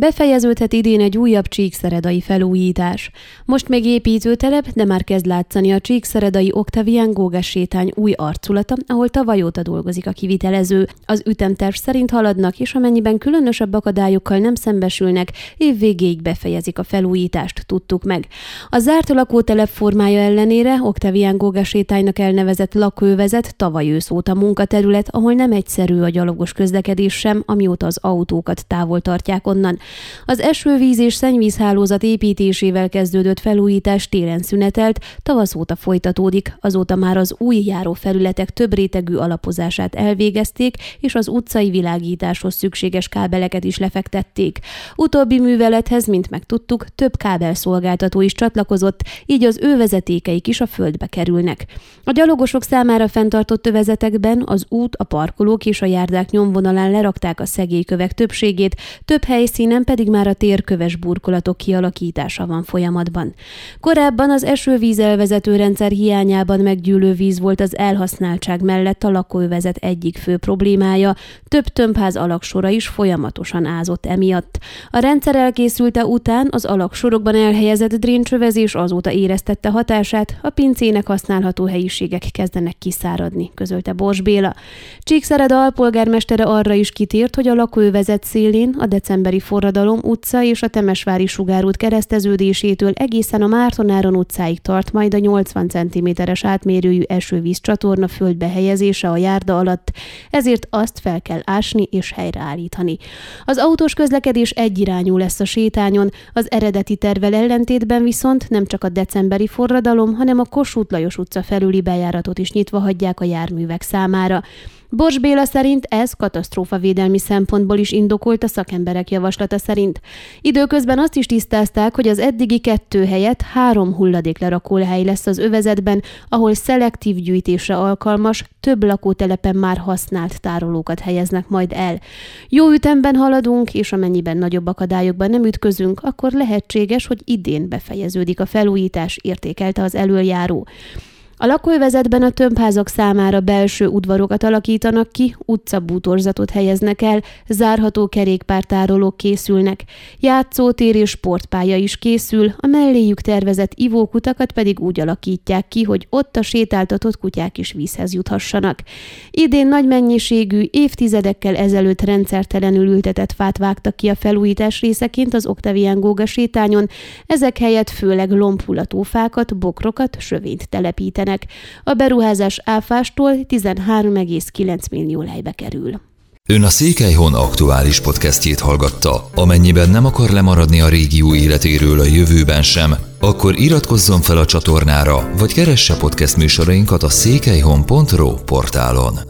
Befejeződhet idén egy újabb csíkszeredai felújítás. Most még építőtelep, de már kezd látszani a csíkszeredai Octavian Goga sétány új arculata, ahol tavaly óta dolgozik a kivitelező. Az ütemterv szerint haladnak, és amennyiben különösebb akadályokkal nem szembesülnek, évvégéig befejezik a felújítást, tudtuk meg. A zárt lakótelep formája ellenére Octavian Goga sétánynak elnevezett lakóövezet tavaly ősz óta munkaterület, ahol nem egyszerű a gyalogos közlekedés sem, amióta az autókat távol tartják onnan. Az esővíz és szennyvízhálózat építésével kezdődött felújítás télen szünetelt, tavasz óta folytatódik, azóta már az új járófelületek több rétegű alapozását elvégezték, és az utcai világításhoz szükséges kábeleket is lefektették. Utóbbi művelethez, mint megtudtuk, több kábelszolgáltató is csatlakozott, így az ő vezetékeik is a földbe kerülnek. A gyalogosok számára fenntartott övezetekben az út, a parkolók és a járdák nyomvonalán lerakták a szegélykövek többségét, több helyszínen pedig már a térköves burkolatok kialakítása van folyamatban. Korábban az esővízelvezető rendszer hiányában meggyűlő víz volt az elhasználtság mellett a lakóövezet egyik fő problémája, több tömbház alaksora is folyamatosan ázott emiatt. A rendszer elkészülte után az alaksorokban elhelyezett dréncsövezés azóta éreztette hatását, a pincének használható helyiségek kezdenek kiszáradni, közölte Bors Béla. Csíkszereda alpolgármestere arra is kitért, hogy a lakóövezet szélén a decemberi Forradalom utca és a Temesvári Sugárút kereszteződésétől egészen a Márton Áron utcáig tart majd a 80 cm-es átmérőjű esővízcsatorna földbe helyezése a járda alatt, ezért azt fel kell ásni és helyreállítani. Az autós közlekedés egyirányú lesz a sétányon, az eredeti tervvel ellentétben viszont nem csak a decemberi Forradalom, hanem a Kossuth-Lajos utca felüli bejáratot is nyitva hagyják a járművek számára. Bors Béla szerint ez katasztrófavédelmi szempontból is indokolt a szakemberek javaslata szerint. Időközben azt is tisztázták, hogy az eddigi 2 helyett 3 hulladéklerakóhely lesz az övezetben, ahol szelektív gyűjtésre alkalmas, több lakótelepen már használt tárolókat helyeznek majd el. Jó ütemben haladunk, és amennyiben nagyobb akadályokban nem ütközünk, akkor lehetséges, hogy idén befejeződik a felújítás, értékelte az elöljáró. A lakóövezetben a tömbházak számára belső udvarokat alakítanak ki, utcabútorzatot helyeznek el, zárható kerékpártárolók készülnek, játszótér és sportpálya is készül, a melléjük tervezett ivókutakat pedig úgy alakítják ki, hogy ott a sétáltatott kutyák is vízhez juthassanak. Idén nagy mennyiségű, évtizedekkel ezelőtt rendszertelenül ültetett fát vágtak ki a felújítás részeként az Octavian Goga sétányon, ezek helyett főleg lombhullató fákat, bokrokat, sövényt telepítenek. A beruházás áfástól 13,9 millió lejbe kerül. Ön a Székelyhon aktuális podcastjét hallgatta. Amennyiben nem akar lemaradni a régió életéről a jövőben sem, akkor iratkozzon fel a csatornára, vagy keresse podcast műsorainkat a székelyhon.ro portálon.